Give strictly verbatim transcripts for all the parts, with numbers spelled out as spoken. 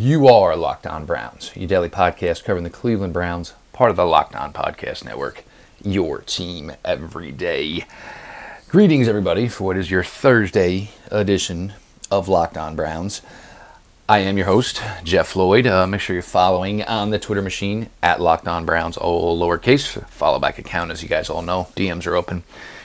You are Locked On Browns, your daily podcast covering the Cleveland Browns, part of the Locked On Podcast Network, your team every day. Greetings, everybody, for what is your Thursday edition of Locked On Browns. I am your host, Jeff Lloyd. Uh, make sure you're following on the Twitter machine, at Locked On Browns, all lowercase. Follow back account, as you guys all know. D Ms are open.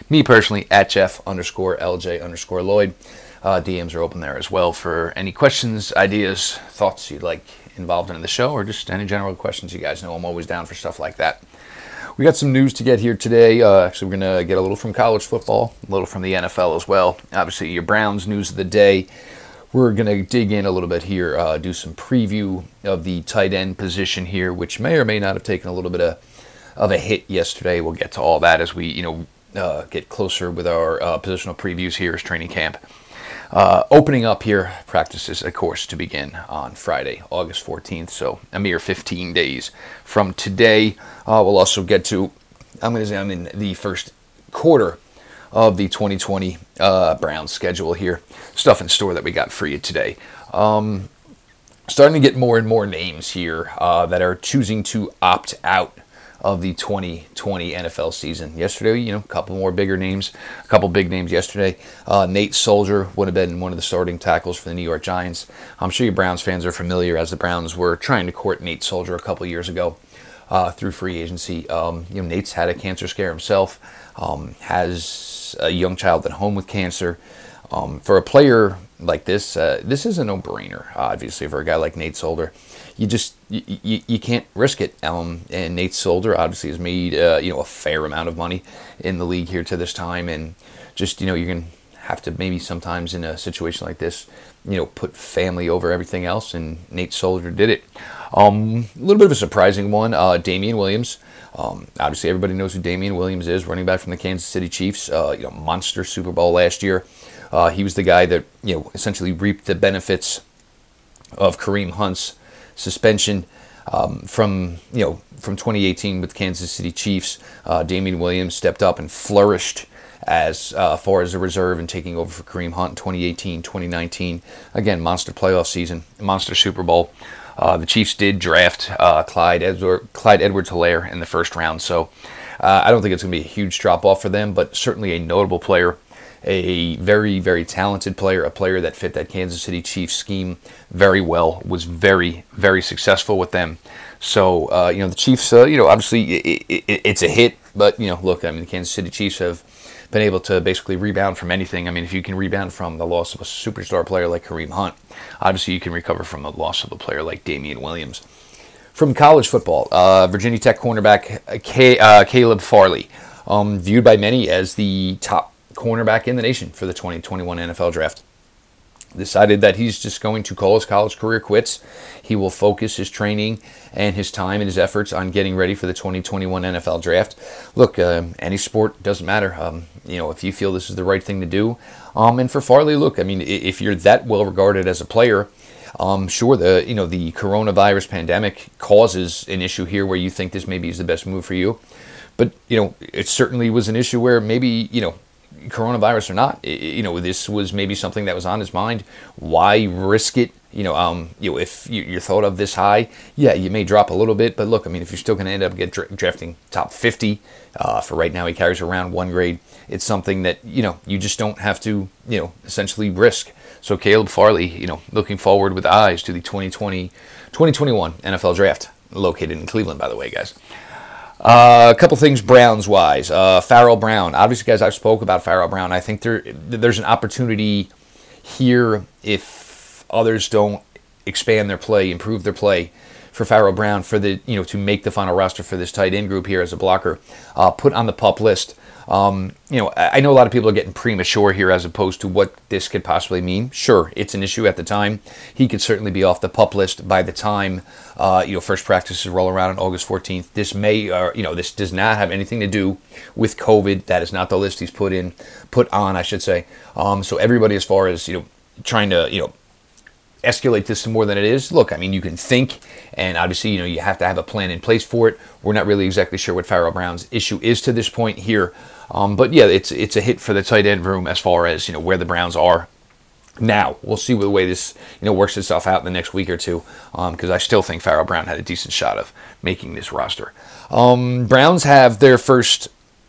Me personally, at Jeff underscore LJ underscore Lloyd. Uh, D Ms are open there as well for any questions, ideas, thoughts you'd like involved in the show, or just any general questions. You guys know I'm always down for stuff like that. We got some news to get here today. Uh, actually, we're going to get a little from college football, a little from the N F L as well. Obviously, your Browns news of the day. We're going to dig in a little bit here, uh, do some preview of the tight end position here, which may or may not have taken a little bit of, of a hit yesterday. We'll get to all that as we, you know, uh, get closer with our uh, positional previews here as training camp. Uh, opening up here, practices, of course, to begin on Friday, August fourteenth, so a mere fifteen days from today. Uh, we'll also get to, I'm going to say I'm in the first quarter of the twenty twenty uh, Browns schedule here. Stuff in store that we got for you today. Um, starting to get more and more names here uh, that are choosing to opt out of the twenty twenty N F L season. Yesterday, you know, a couple more bigger names, a couple big names yesterday. Uh, Nate Solder would have been one of the starting tackles for the New York Giants. I'm sure you Browns fans are familiar, as the Browns were trying to court Nate Solder a couple years ago uh, through free agency. Um, you know, Nate's had a cancer scare himself, um, has a young child at home with cancer. Um, for a player like this, uh, this is a no-brainer, obviously, for a guy like Nate Solder. You just, you, you, you can't risk it. Um, and Nate Solder obviously has made, uh, you know, a fair amount of money in the league here to this time. And just, you know, you're going to have to maybe sometimes in a situation like this, you know, put family over everything else. And Nate Solder did it. Um, a little bit of a surprising one, uh, Damien Williams. Um, obviously, everybody knows who Damien Williams is, running back from the Kansas City Chiefs. Uh, you know, monster Super Bowl last year. Uh, he was the guy that, you know, essentially reaped the benefits of Kareem Hunt's suspension um, from, you know, from twenty eighteen with the Kansas City Chiefs. Uh, Damien Williams stepped up and flourished as uh, far as the reserve and taking over for Kareem Hunt in twenty eighteen, twenty nineteen. Again, monster playoff season, monster Super Bowl. Uh, the Chiefs did draft uh, Clyde Edward, Clyde Edwards-Helaire in the first round, so uh, I don't think it's going to be a huge drop-off for them, but certainly a notable player. A very, very talented player, a player that fit that Kansas City Chiefs scheme very well, was very, very successful with them. So, uh, you know, the Chiefs, uh, you know, obviously it, it, it's a hit, but, you know, look, I mean, the Kansas City Chiefs have been able to basically rebound from anything. I mean, if you can rebound from the loss of a superstar player like Kareem Hunt, obviously you can recover from the loss of a player like Damien Williams. From college football, uh, Virginia Tech cornerback K, uh, Caleb Farley, um, viewed by many as the top cornerback in the nation for the twenty twenty-one N F L draft. Decided that he's just going to call his college career quits. He will focus his training and his time and his efforts on getting ready for the twenty twenty-one N F L draft. Look, uh, any sport, doesn't matter. Um, you know, if you feel this is the right thing to do. Um, and for Farley, look, I mean, if you're that well regarded as a player, um, sure, the you know the coronavirus pandemic causes an issue here where you think this maybe is the best move for you. But, you know, it certainly was an issue where maybe, you know, coronavirus or not, you know, this was maybe something that was on his mind. Why risk it? You know, um, you know, if you're thought of this high, yeah, you may drop a little bit, but look, I mean, if you're still going to end up get drafting top fifty, uh, for right now, he carries around one grade. It's something that, you know, you just don't have to, you know, essentially risk. So Caleb Farley, you know, looking forward with eyes to the twenty twenty, twenty twenty-one N F L draft, located in Cleveland, by the way, guys. Uh, a couple things Browns-wise. Uh, Pharaoh Brown. Obviously, guys, I've spoke about Pharaoh Brown. I think there there's an opportunity here if others don't expand their play, improve their play for Pharaoh Brown for the you know to make the final roster for this tight end group here as a blocker. Uh, put on the PUP list. Um, you know, I know a lot of people are getting premature here as opposed to what this could possibly mean. Sure, it's an issue at the time. He could certainly be off the PUP list by the time, uh, you know, first practices roll around on August fourteenth. This may, uh, you know, this does not have anything to do with COVID. That is not the list he's put in, put on, I should say. Um, so everybody, as far as, you know, trying to, you know, escalate this to more than it is. Look, I mean, you can think, and obviously, you know, you have to have a plan in place for it. We're not really exactly sure what Pharaoh Brown's issue is to this point here. Um, but yeah, it's it's a hit for the tight end room as far as, you know, where the Browns are Now, we'll see the way this you know works itself out in the next week or two, because um, I still think Pharaoh Brown had a decent shot of making this roster. Um, Browns have their first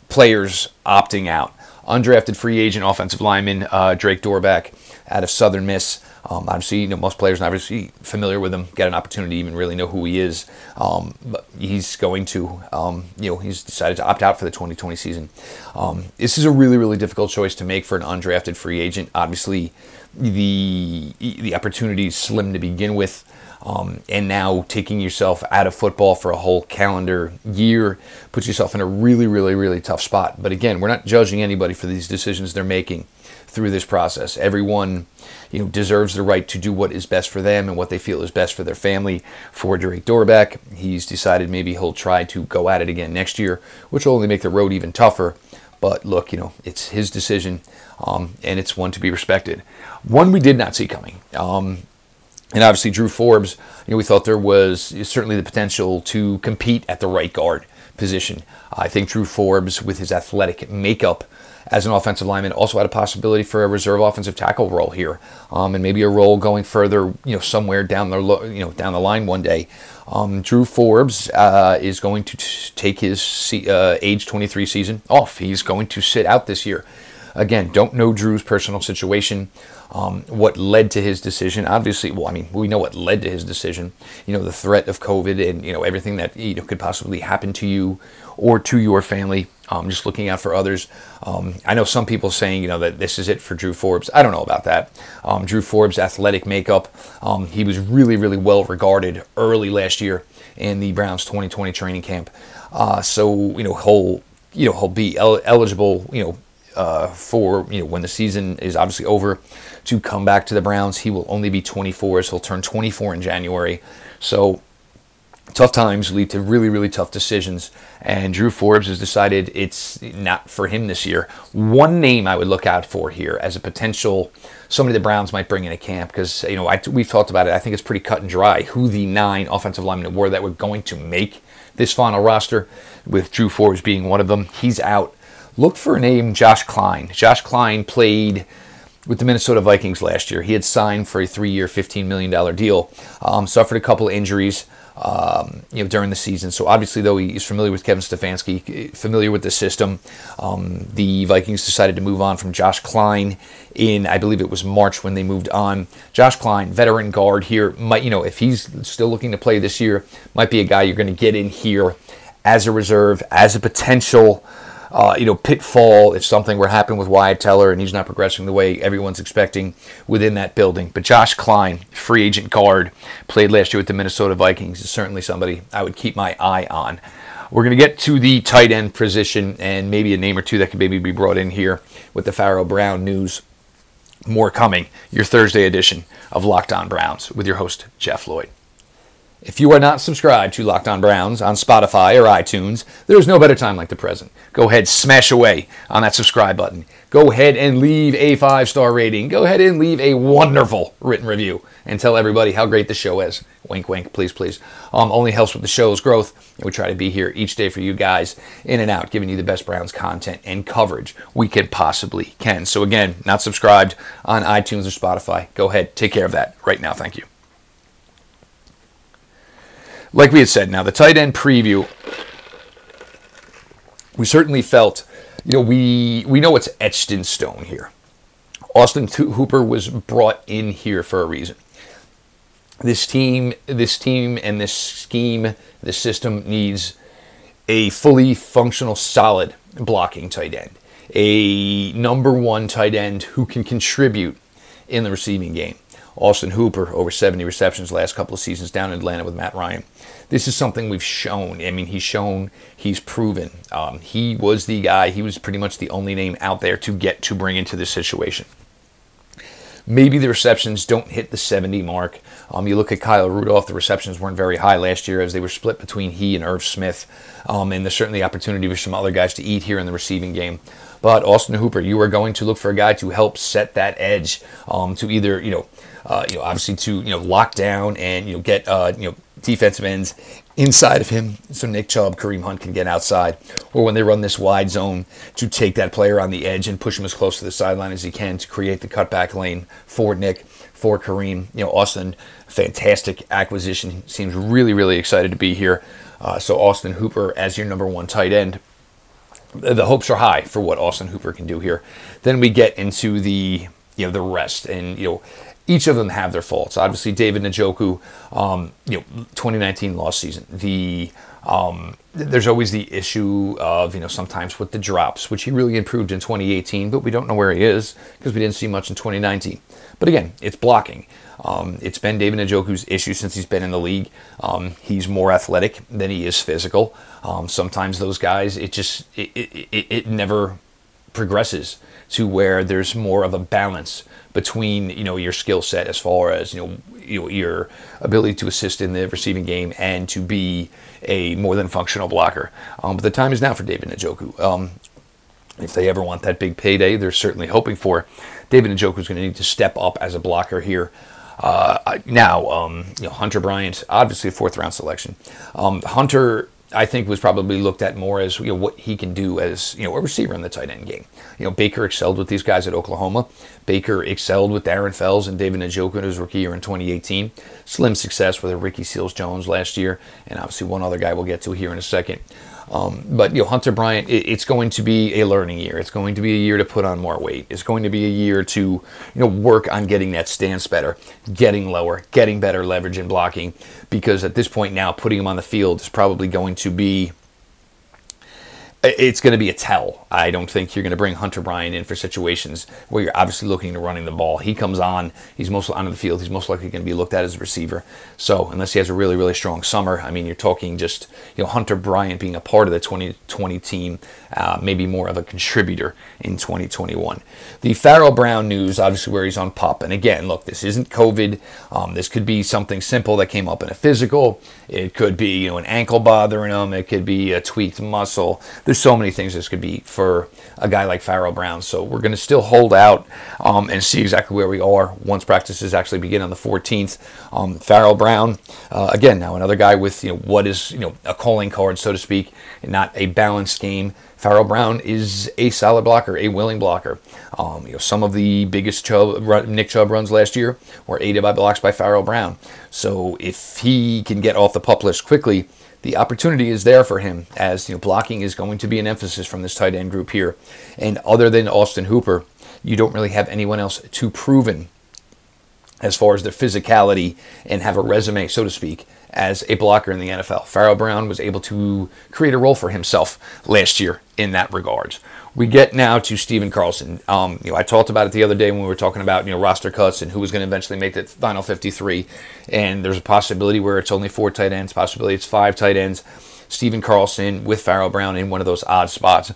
players opting out. Undrafted free agent offensive lineman uh, Drake Dorbeck out of Southern Miss. Um, obviously, you know, most players are obviously familiar with him, got an opportunity to even really know who he is. Um, but he's going to, um, you know, he's decided to opt out for the twenty twenty season. Um, this is a really, really difficult choice to make for an undrafted free agent. Obviously, the the opportunity is slim to begin with. Um, and now taking yourself out of football for a whole calendar year puts yourself in a really, really, really tough spot. But again, we're not judging anybody for these decisions they're making through this process. Everyone, you know, deserves the right to do what is best for them and what they feel is best for their family. For Drake Dorbeck, he's decided maybe he'll try to go at it again next year, which will only make the road even tougher. But look, you know, it's his decision, um, and it's one to be respected. One we did not see coming. Um, And obviously, Drew Forbes, you know, we thought there was certainly the potential to compete at the right guard position. I think Drew Forbes, with his athletic makeup as an offensive lineman, also had a possibility for a reserve offensive tackle role here, um, and maybe a role going further, you know, somewhere down the lo- you know down the line one day. Um, Drew Forbes uh, is going to t- take his c- uh, age twenty-three season off. He's going to sit out this year. Again, don't know Drew's personal situation, um, what led to his decision. Obviously, well, I mean, we know what led to his decision. You know, the threat of COVID and, you know, everything that, you know, could possibly happen to you or to your family, um, just looking out for others. Um, I know some people saying, you know, that this is it for Drew Forbes. I don't know about that. Um, Drew Forbes' athletic makeup, um, he was really, really well regarded early last year in the Browns twenty twenty training camp. Uh, so, you know, he'll, you know, he'll be el- eligible, you know, Uh, for, you know, when the season is obviously over, to come back to the Browns. He will only be twenty-four, so he'll turn twenty-four in January. So tough times lead to really, really tough decisions, and Drew Forbes has decided it's not for him this year. One name I would look out for here as a potential somebody the Browns might bring in a camp, because, you know, I, we've talked about it. I think it's pretty cut and dry who the nine offensive linemen were that were going to make this final roster, with Drew Forbes being one of them. He's out. Look for a name, Josh Kline. Josh Kline played with the Minnesota Vikings last year. He had signed for a three-year, fifteen million dollars deal. Um, suffered a couple of injuries, um, you know, during the season. So obviously, though, he's familiar with Kevin Stefanski, familiar with the system. Um, the Vikings decided to move on from Josh Kline in, I believe it was March when they moved on. Josh Kline, veteran guard here, might, you know, if he's still looking to play this year, might be a guy you're going to get in here as a reserve, as a potential. Uh, you know, pitfall if something were to happen with Wyatt Teller and he's not progressing the way everyone's expecting within that building. But Josh Kline, free agent guard, played last year with the Minnesota Vikings, is certainly somebody I would keep my eye on. We're going to get to the tight end position and maybe a name or two that could maybe be brought in here with the Pharaoh Brown news. More coming, your Thursday edition of Locked On Browns with your host, Jeff Lloyd. If you are not subscribed to Locked On Browns on Spotify or iTunes, there is no better time like the present. Go ahead, smash away on that subscribe button. Go ahead and leave a five-star rating. Go ahead and leave a wonderful written review and tell everybody how great the show is. Wink, wink, please, please. Um, only helps with the show's growth, and we try to be here each day for you guys, in and out, giving you the best Browns content and coverage we could possibly can. So again, not subscribed on iTunes or Spotify. Go ahead, take care of that right now. Thank you. Like we had said, now the tight end preview, we certainly felt, you know, we we know what's etched in stone here. Austin Hooper was brought in here for a reason. This team, this team, and this scheme, this system needs a fully functional, solid blocking tight end, a number one tight end who can contribute in the receiving game. Austin Hooper, over seventy receptions last couple of seasons down in Atlanta with Matt Ryan. This is something we've shown. I mean, he's shown, he's proven. Um, he was the guy, he was pretty much the only name out there to get to bring into this situation. Maybe the receptions don't hit the seventy mark. Um, you look at Kyle Rudolph, the receptions weren't very high last year as they were split between he and Irv Smith. Um, and there's certainly opportunity for some other guys to eat here in the receiving game. But Austin Hooper, you are going to look for a guy to help set that edge, um, to either, you know, uh, you know, obviously to, you know, lock down and, you know, get, uh, you know, defensive ends inside of him so Nick Chubb, Kareem Hunt can get outside, or when they run this wide zone to take that player on the edge and push him as close to the sideline as he can to create the cutback lane for Nick, for Kareem. You know, Austin, fantastic acquisition. Seems really, really excited to be here. Uh, so Austin Hooper as your number one tight end. The hopes are high for what Austin Hooper can do here. Then we get into the, you know, the rest, and, you know, each of them have their faults. Obviously, David Njoku, um, you know, twenty nineteen loss season. The um, there's always the issue of, you know, sometimes with the drops, which he really improved in twenty eighteen, but we don't know where he is because we didn't see much in twenty nineteen. But again, it's blocking. Um, it's been David Njoku's issue since he's been in the league. Um, he's more athletic than he is physical. Um, sometimes those guys, it just it, it, it, it never progresses to where there's more of a balance between, you know, your skill set as far as, you know, your, your ability to assist in the receiving game and to be a more than functional blocker. Um, but the time is now for David Njoku. Um, if they ever want that big payday, they're certainly hoping for. David Njoku is going to need to step up as a blocker here. Uh, now, um, you know, Hunter Bryant, obviously a fourth round selection. Um, Hunter, I think, was probably looked at more as, you know, what he can do as, you know, a receiver in the tight end game. You know, Baker excelled with these guys at Oklahoma. Baker excelled with Darren Fells and David Njoku in his rookie year in twenty eighteen. Slim success with a Ricky Seals-Jones last year, and obviously one other guy we'll get to here in a second. Um, but, you know, Hunter Bryant, it, it's going to be a learning year. It's going to be a year to put on more weight. It's going to be a year to, you know, work on getting that stance better, getting lower, getting better leverage and blocking, because at this point now, putting him on the field is probably going to be, it's going to be a tell. I don't think you're going to bring Hunter Bryant in for situations where you're obviously looking to running the ball. He comes on, he's most on the field, he's most likely going to be looked at as a receiver. So unless he has a really, really strong summer, I mean, you're talking just, you know, Hunter Bryant being a part of the twenty twenty team, uh, maybe more of a contributor in twenty twenty-one. The Pharaoh Brown news, obviously where he's on pop. And again, look, this isn't COVID. Um, this could be something simple that came up in a physical. It could be, you know, an ankle bothering him. It could be a tweaked muscle. There's so many things this could be for a guy like Pharaoh Brown. So we're going to still hold out um, and see exactly where we are once practices actually begin on the fourteenth. Um, Pharaoh Brown, uh, again, now another guy with, you know, what is, you know, a calling card, so to speak, and not a balanced game. Pharaoh Brown is a solid blocker, a willing blocker. Um, you know, some of the biggest Chubb, Nick Chubb runs last year were aided by blocks by Pharaoh Brown. So if he can get off the pup list quickly, the opportunity is there for him, as, you know, blocking is going to be an emphasis from this tight end group here. And other than Austin Hooper, you don't really have anyone else too proven as far as their physicality and have a resume, so to speak, as a blocker in the N F L. Pharaoh Brown was able to create a role for himself last year in that regard. We get now to Steven Carlson. Um, you know, I talked about it the other day when we were talking about, you know, roster cuts and who was going to eventually make the final fifty-three. And there's a possibility where it's only four tight ends, possibility it's five tight ends. Steven Carlson with Pharaoh Brown in one of those odd spots.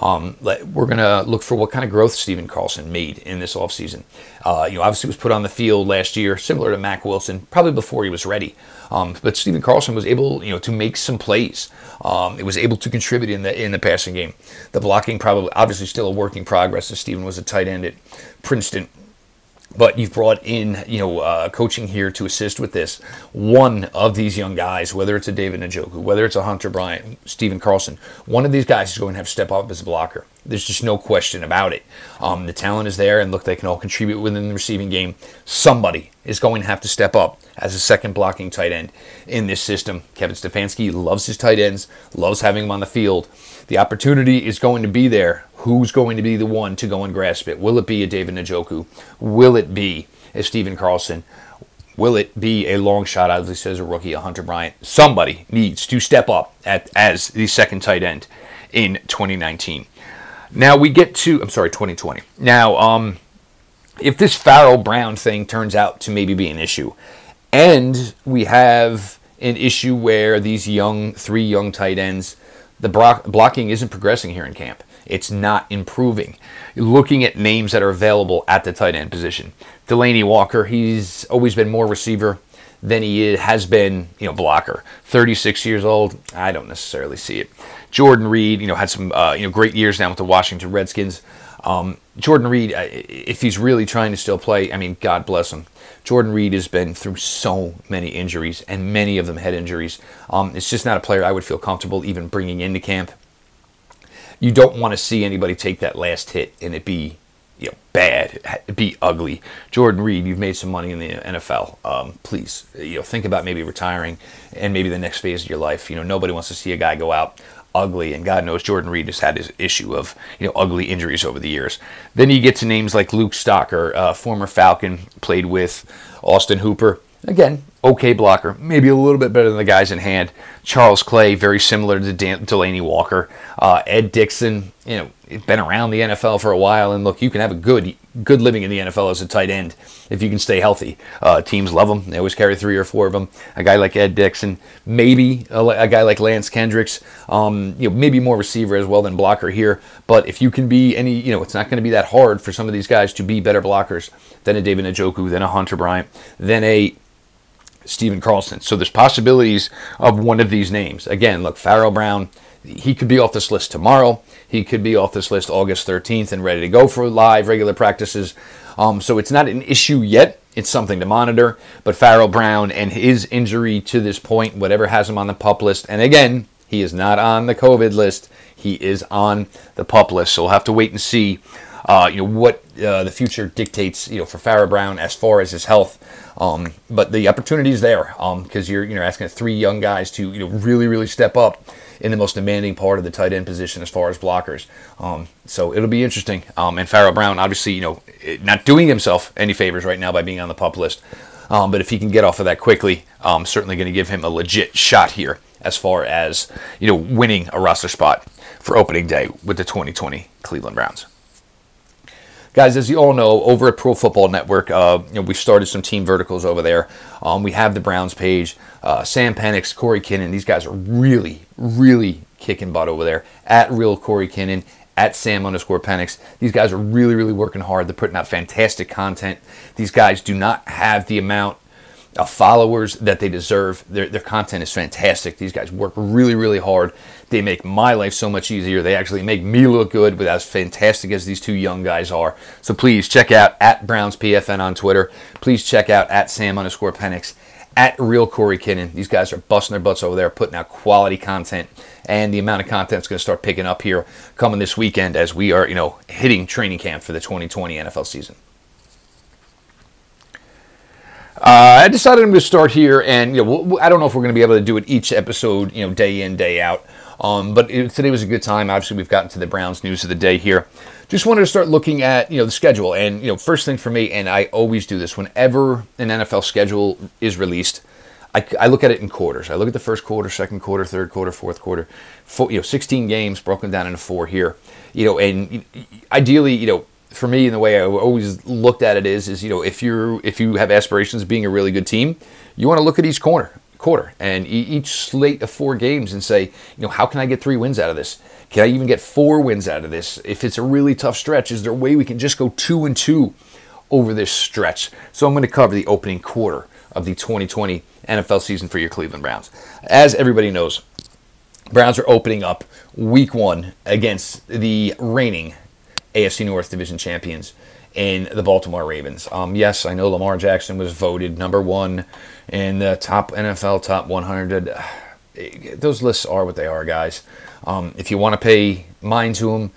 Um, we're going to look for what kind of growth Steven Carlson made in this offseason. Uh, you know, obviously was put on the field last year, similar to Mack Wilson, probably before he was ready. Um, but Steven Carlson was able, you know, to make some plays. Um, it was able to contribute in the in the passing game. The blocking probably, obviously, still a work in progress, as Steven was a tight end at Princeton. But you've brought in, you know, uh, coaching here to assist with this. One of these young guys, whether it's a David Njoku, whether it's a Hunter Bryant, Steven Carlson, one of these guys is going to have to step up as a blocker. There's just no question about it. Um, the talent is there, and look, they can all contribute within the receiving game. Somebody is going to have to step up as a second blocking tight end in this system. Kevin Stefanski loves his tight ends, loves having them on the field. The opportunity is going to be there. Who's going to be the one to go and grasp it? Will it be a David Njoku? Will it be a Steven Carlson? Will it be a long shot, obviously, as a rookie, a Hunter Bryant? Somebody needs to step up at as the second tight end in twenty nineteen. Now we get to, I'm sorry, twenty twenty. Now, um, if this Pharaoh Brown thing turns out to maybe be an issue, and we have an issue where these young, three young tight ends, the block, blocking isn't progressing here in camp. It's not improving. Looking at names that are available at the tight end position. Delaney Walker, he's always been more receiver than he has been, you know, blocker. thirty-six years old, I don't necessarily see it. Jordan Reed, you know, had some, uh, you know, great years now with the Washington Redskins. Um, Jordan Reed, if he's really trying to still play, I mean, God bless him. Jordan Reed has been through so many injuries, and many of them head injuries. Um, it's just not a player I would feel comfortable even bringing into camp. You don't want to see anybody take that last hit and it be, you know, bad, it'd be ugly. Jordan Reed, you've made some money in the N F L. Um, please, you know, think about maybe retiring and maybe the next phase of your life. You know, nobody wants to see a guy go out ugly, and God knows Jordan Reed has had his issue of, you know, ugly injuries over the years. Then you get to names like Luke Stocker, uh, former Falcon, played with Austin Hooper. Again, okay blocker, maybe a little bit better than the guys in hand. Charles Clay, very similar to Dan- Delaney Walker. Uh, Ed Dixon, you know, been around the N F L for a while, and look, you can have a good good living in the N F L as a tight end if you can stay healthy. Uh, teams love them. They always carry three or four of them. A guy like Ed Dixon, maybe a, a guy like Lance Kendricks, um, you know, maybe more receiver as well than blocker here, but if you can be any, you know, it's not going to be that hard for some of these guys to be better blockers than a David Njoku, than a Hunter Bryant, than a Steven Carlson. So there's possibilities of one of these names. Again, look, Pharaoh Brown, he could be off this list tomorrow. He could be off this list August thirteenth and ready to go for live regular practices. Um, so it's not an issue yet. It's something to monitor. But Pharaoh Brown and his injury to this point, whatever has him on the PUP list, and again, he is not on the COVID list. He is on the PUP list. So we'll have to wait and see Uh, you know, what uh, the future dictates, you know, for Pharaoh Brown as far as his health. Um, but the opportunity is there because um, you're, you know, asking three young guys to, you know, really, really step up in the most demanding part of the tight end position as far as blockers. Um, so it'll be interesting. Um, and Pharaoh Brown, obviously, you know, not doing himself any favors right now by being on the PUP list. Um, but if he can get off of that quickly, um, certainly going to give him a legit shot here as far as, you know, winning a roster spot for opening day with the twenty twenty Cleveland Browns. Guys, as you all know, over at Pro Football Network, uh, you know, we've started some team verticals over there. Um, we have the Browns page. Uh, Sam Penix, Corey Kinnan, these guys are really, really kicking butt over there. At Real Corey Kinnan, at Sam underscore Penix. These guys are really, really working hard. They're putting out fantastic content. These guys do not have the amount of followers that they deserve. Their, their content is fantastic. These guys work really, really hard. They make my life so much easier. They actually make me look good with as fantastic as these two young guys are. So please check out at Browns P F N on Twitter. Please check out at Sam underscore Penix, at Real Corey Kinnan. These guys are busting their butts over there, putting out quality content, and the amount of content is going to start picking up here coming this weekend as we are, you know, hitting training camp for the twenty twenty N F L season. Uh, I decided I'm going to start here, and you know, we'll, I don't know if we're going to be able to do it each episode, you know, day in, day out. Um, but it, today was a good time. Obviously, we've gotten to the Browns news of the day here. Just wanted to start looking at, you know, the schedule, and you know, first thing for me, and I always do this whenever an N F L schedule is released, I, I look at it in quarters. I look at the first quarter, second quarter, third quarter, fourth quarter. Four, you know, sixteen games broken down into four here. You know, and ideally, you know, for me, and the way I always looked at it is, is you know, if you're if you have aspirations of being a really good team, you want to look at each corner, quarter, and each slate of four games and say, you know, how can I get three wins out of this? Can I even get four wins out of this? If it's a really tough stretch, is there a way we can just go two and two over this stretch? So I'm going to cover the opening quarter of the twenty twenty N F L season for your Cleveland Browns. As everybody knows, Browns are opening up Week One against the reigning A F C North Division champions in the Baltimore Ravens. Um, yes, I know Lamar Jackson was voted number one in the top N F L top one hundred. Those lists are what they are, guys. Um, if you want to pay mind to them,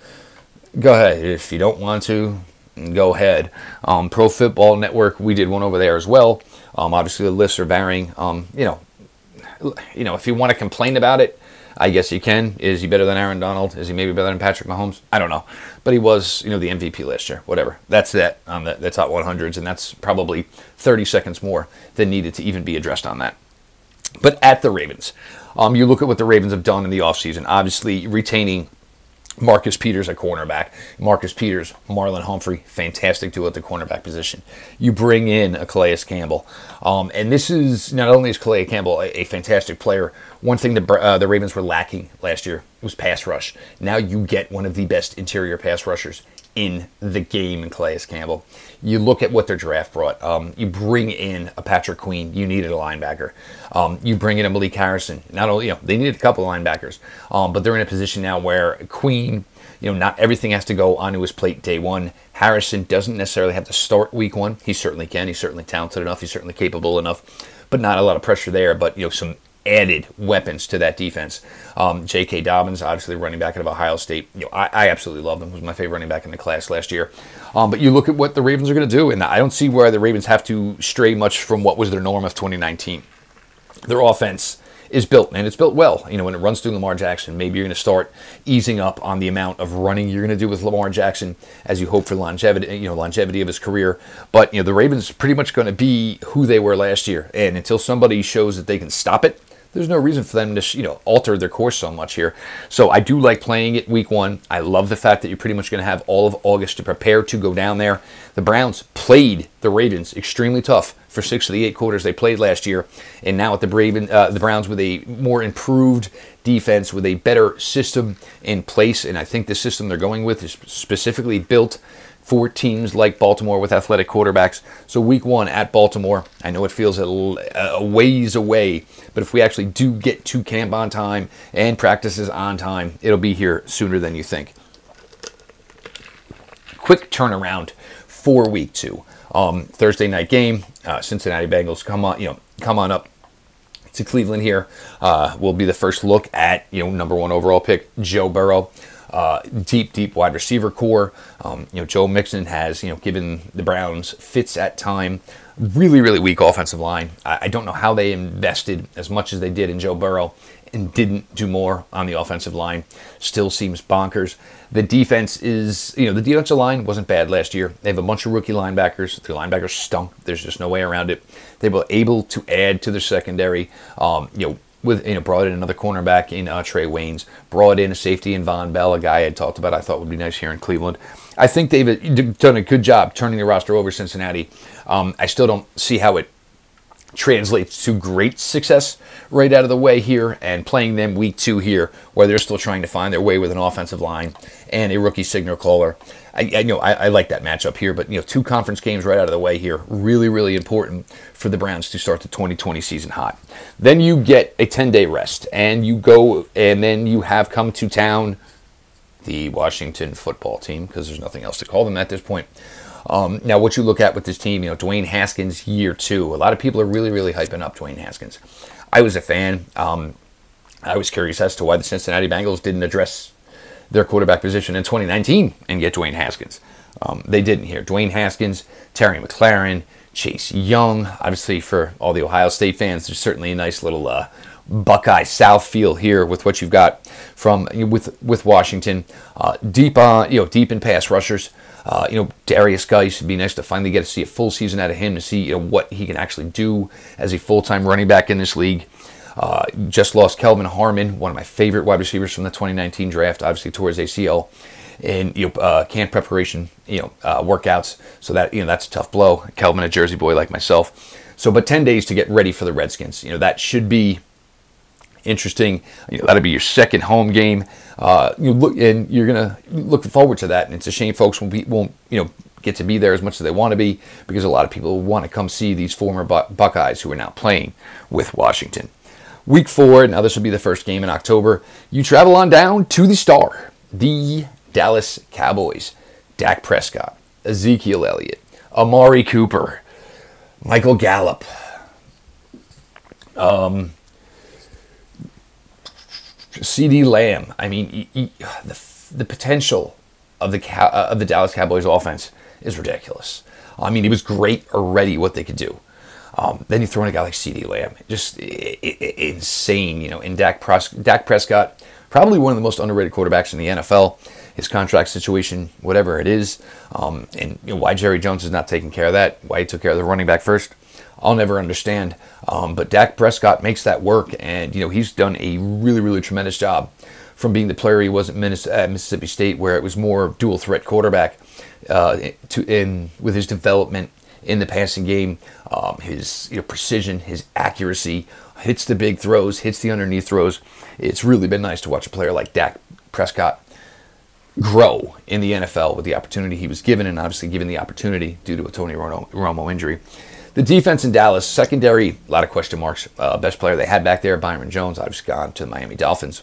go ahead. If you don't want to, go ahead. Um, Pro Football Network, we did one over there as well. Um, obviously, the lists are varying. Um, you know, you know, if you want to complain about it, I guess he can. Is he better than Aaron Donald? Is he maybe better than Patrick Mahomes? I don't know. But he was, you know, the M V P last year. Whatever. That's that on the, the top one hundreds, and that's probably thirty seconds more than needed to even be addressed on that. But at the Ravens, um, you look at what the Ravens have done in the offseason. Obviously, retaining Marcus Peters at cornerback. Marcus Peters, Marlon Humphrey, fantastic duo at the cornerback position. You bring in a Calais Campbell. Um, and this is, not only is Calais Campbell a, a fantastic player, one thing the, uh, the Ravens were lacking last year was pass rush. Now you get one of the best interior pass rushers in the game in Calais Campbell. You look at what their draft brought. Um, you bring in a Patrick Queen. You needed a linebacker. Um, you bring in a Malik Harrison. Not only, you know, they needed a couple of linebackers, um, but they're in a position now where Queen, you know, not everything has to go onto his plate day one. Harrison doesn't necessarily have to start week one. He certainly can. He's certainly talented enough. He's certainly capable enough, but not a lot of pressure there. But, you know, some added weapons to that defense. Um, J K. Dobbins, obviously running back out of Ohio State. You know, I, I absolutely love him. He was my favorite running back in the class last year. Um, but you look at what the Ravens are going to do, and I don't see where the Ravens have to stray much from what was their norm of twenty nineteen. Their offense is built, and it's built well. You know, when it runs through Lamar Jackson, maybe you're going to start easing up on the amount of running you're going to do with Lamar Jackson as you hope for longevity, you know, longevity of his career. But, you know, the Ravens are pretty much going to be who they were last year, and until somebody shows that they can stop it, there's no reason for them to, you know, alter their course so much here. So I do like playing it week one. I love the fact that you're pretty much going to have all of August to prepare to go down there. The Browns played the Ravens extremely tough for six of the eight quarters they played last year. And now at the, Braven, uh, the Browns with a more improved defense, with a better system in place. And I think the system they're going with is specifically built for teams like Baltimore with athletic quarterbacks. So week one at Baltimore, I know it feels a ways away, but if we actually do get to camp on time and practices on time, it'll be here sooner than you think. Quick turnaround for week two. Um, Thursday night game, uh, Cincinnati Bengals come on, you know, come on up to Cleveland here. Uh, will be the first look at, you know, number one overall pick, Joe Burrow. Uh, deep, deep wide receiver core. Um, you know, Joe Mixon has, you know, given the Browns fits at time. Really, really weak offensive line. I, I don't know how they invested as much as they did in Joe Burrow and didn't do more on the offensive line. Still seems bonkers. The defense is, you know, the defensive line wasn't bad last year. They have a bunch of rookie linebackers. Their linebackers stunk. There's just no way around it. They were able to add to their secondary. Um, you know, With, you know, brought in another cornerback in uh, Trey Waynes, brought in a safety in Von Bell, a guy I had talked about I thought would be nice here in Cleveland. I think they've done a good job turning the roster over Cincinnati. Um, I still don't see how it translates to great success right out of the way here, and playing them week two here where they're still trying to find their way with an offensive line and a rookie signal caller. I, I you know I, I like that matchup here, but, you know, two conference games right out of the way here, really, really important for the Browns to start the twenty twenty season hot. Then you get a ten-day rest, and you go, and then you have come to town the Washington football team, because there's nothing else to call them at this point. Um, now, what you look at with this team, you know, Dwayne Haskins, year two. A lot of people are really, really hyping up Dwayne Haskins. I was a fan. Um, I was curious as to why the Cincinnati Bengals didn't address their quarterback position in twenty nineteen and get Dwayne Haskins. Um, they didn't here. Dwayne Haskins, Terry McLaurin, Chase Young. Obviously, for all the Ohio State fans, there's certainly a nice little uh, Buckeye South feel here with what you've got from with with Washington. Uh, deep, uh, you know, deep in pass rushers. Uh, you know, Darius Guice, it'd be nice to finally get to see a full season out of him to see, you know, what he can actually do as a full-time running back in this league. Uh, just lost Kelvin Harmon, one of my favorite wide receivers from the twenty nineteen draft, obviously tore his A C L in, you know, uh, camp preparation, you know, uh, workouts. So that, you know, that's a tough blow. Kelvin, a Jersey boy like myself. So, but ten days to get ready for the Redskins. You know, that should be interesting. You know, that'll be your second home game. Uh, you look, and you're gonna look forward to that. And it's a shame folks won't, be, won't you know get to be there as much as they want to be, because a lot of people want to come see these former Buckeyes who are now playing with Washington. Week four, now this will be the first game in October. You travel on down to the star, the Dallas Cowboys. Dak Prescott, Ezekiel Elliott, Amari Cooper, Michael Gallup. Um. CeeDee Lamb. I mean, he, he, the the potential of the Cow, uh, of the Dallas Cowboys offense is ridiculous. I mean, it was great already what they could do. Um, then you throw in a guy like CeeDee Lamb, just it, it, insane, you know. And Dak, Pros- Dak Prescott, probably one of the most underrated quarterbacks in the N F L. His contract situation, whatever it is, um, and you know, why Jerry Jones is not taking care of that, why he took care of the running back first, I'll never understand. Um, but Dak Prescott makes that work, and you know he's done a really, really tremendous job from being the player he was at Mississippi State, where it was more dual threat quarterback, uh, to in with his development in the passing game, um, his you know precision, his accuracy, hits the big throws, hits the underneath throws. It's really been nice to watch a player like Dak Prescott grow in the N F L with the opportunity he was given, and obviously given the opportunity due to a Tony Romo injury. The defense in Dallas, secondary, a lot of question marks. Uh, best player they had back there, Byron Jones, obviously gone to the Miami Dolphins.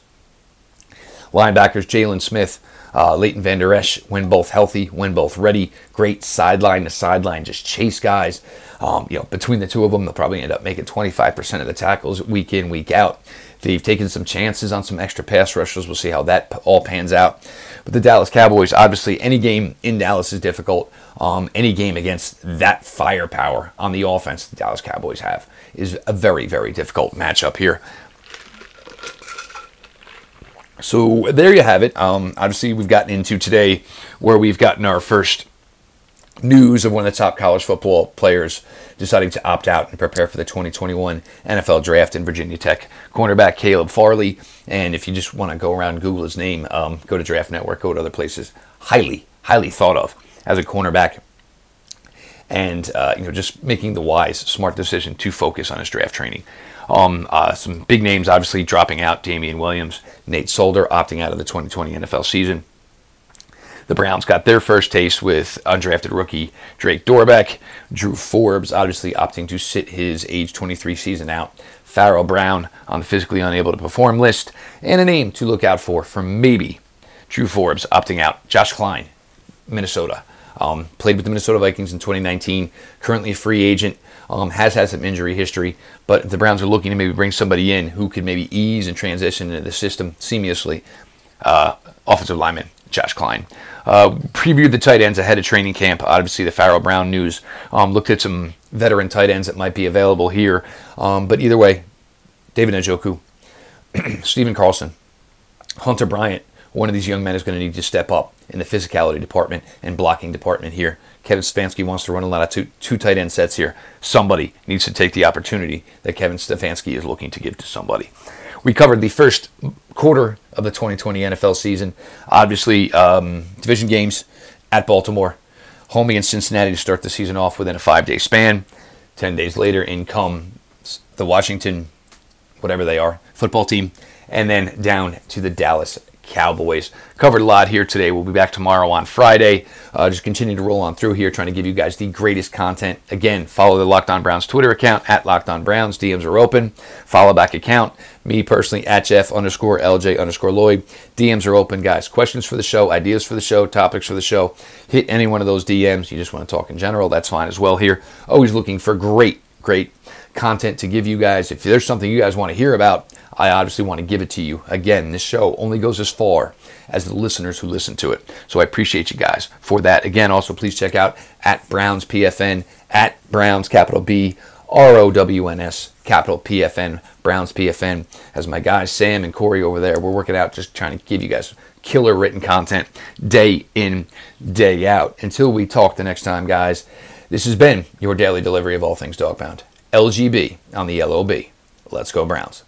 Linebackers, Jalen Smith, uh, Leighton Van Der Esch, when both healthy, when both ready. Great sideline to sideline, just chase guys. Um, you know, between the two of them, they'll probably end up making twenty-five percent of the tackles week in, week out. They've taken some chances on some extra pass rushers. We'll see how that all pans out. But the Dallas Cowboys, obviously, any game in Dallas is difficult. Um, any game against that firepower on the offense the Dallas Cowboys have is a very, very difficult matchup here. So there you have it. Um, obviously, we've gotten into today where we've gotten our first news of one of the top college football players deciding to opt out and prepare for the twenty twenty-one N F L Draft in Virginia Tech. Cornerback Caleb Farley. And if you just want to go around and Google his name, um, go to Draft Network, go to other places. Highly, highly thought of as a cornerback. And, uh, you know, just making the wise, smart decision to focus on his draft training. Um, uh, some big names, obviously, dropping out. Damien Williams, Nate Solder opting out of the twenty twenty N F L season. The Browns got their first taste with undrafted rookie Drake Dorbeck. Drew Forbes obviously opting to sit his age twenty-three season out. Pharaoh Brown on the physically unable to perform list. And a name to look out for for maybe Drew Forbes opting out. Josh Kline, Minnesota. Um, played with the Minnesota Vikings in twenty nineteen. Currently a free agent. Um, has had some injury history. But the Browns are looking to maybe bring somebody in who could maybe ease and transition into the system seamlessly. Uh, offensive lineman Josh Kline. Uh, previewed the tight ends ahead of training camp. Obviously, the Pharaoh Brown news. Um, looked at some veteran tight ends that might be available here. Um, but either way, David Njoku, Steven Carlson, Hunter Bryant. One of these young men is going to need to step up in the physicality department and blocking department here. Kevin Stefanski wants to run a lot of two, two tight end sets here. Somebody needs to take the opportunity that Kevin Stefanski is looking to give to somebody. We covered the first quarter of the twenty twenty N F L season. Obviously, um, division games at Baltimore. Home against Cincinnati to start the season off within a five-day span. Ten days later, in come the Washington, whatever they are, football team. And then down to the Dallas Cowboys. Covered a lot here today. We'll be back tomorrow on Friday. Uh, just continue to roll on through here, trying to give you guys the greatest content. Again, follow the Locked On Browns Twitter account, at Locked On Browns. D Ms are open. Follow back account. Me personally, at Jeff underscore LJ underscore Lloyd. D Ms are open, guys. Questions for the show, ideas for the show, topics for the show. Hit any one of those D Ms. You just want to talk in general, that's fine as well here. Always looking for great, great content to give you guys. If there's something you guys want to hear about, I obviously want to give it to you. Again, this show only goes as far as the listeners who listen to it. So I appreciate you guys for that. Again, also please check out at Browns P F N, at Browns, capital B, R O W N S, capital P F N, Browns P F N. As my guys Sam and Corey over there, we're working out just trying to give you guys killer written content day in, day out. Until we talk the next time, guys, this has been your daily delivery of all things dog pound. L G B on the L O B. Let's go Browns.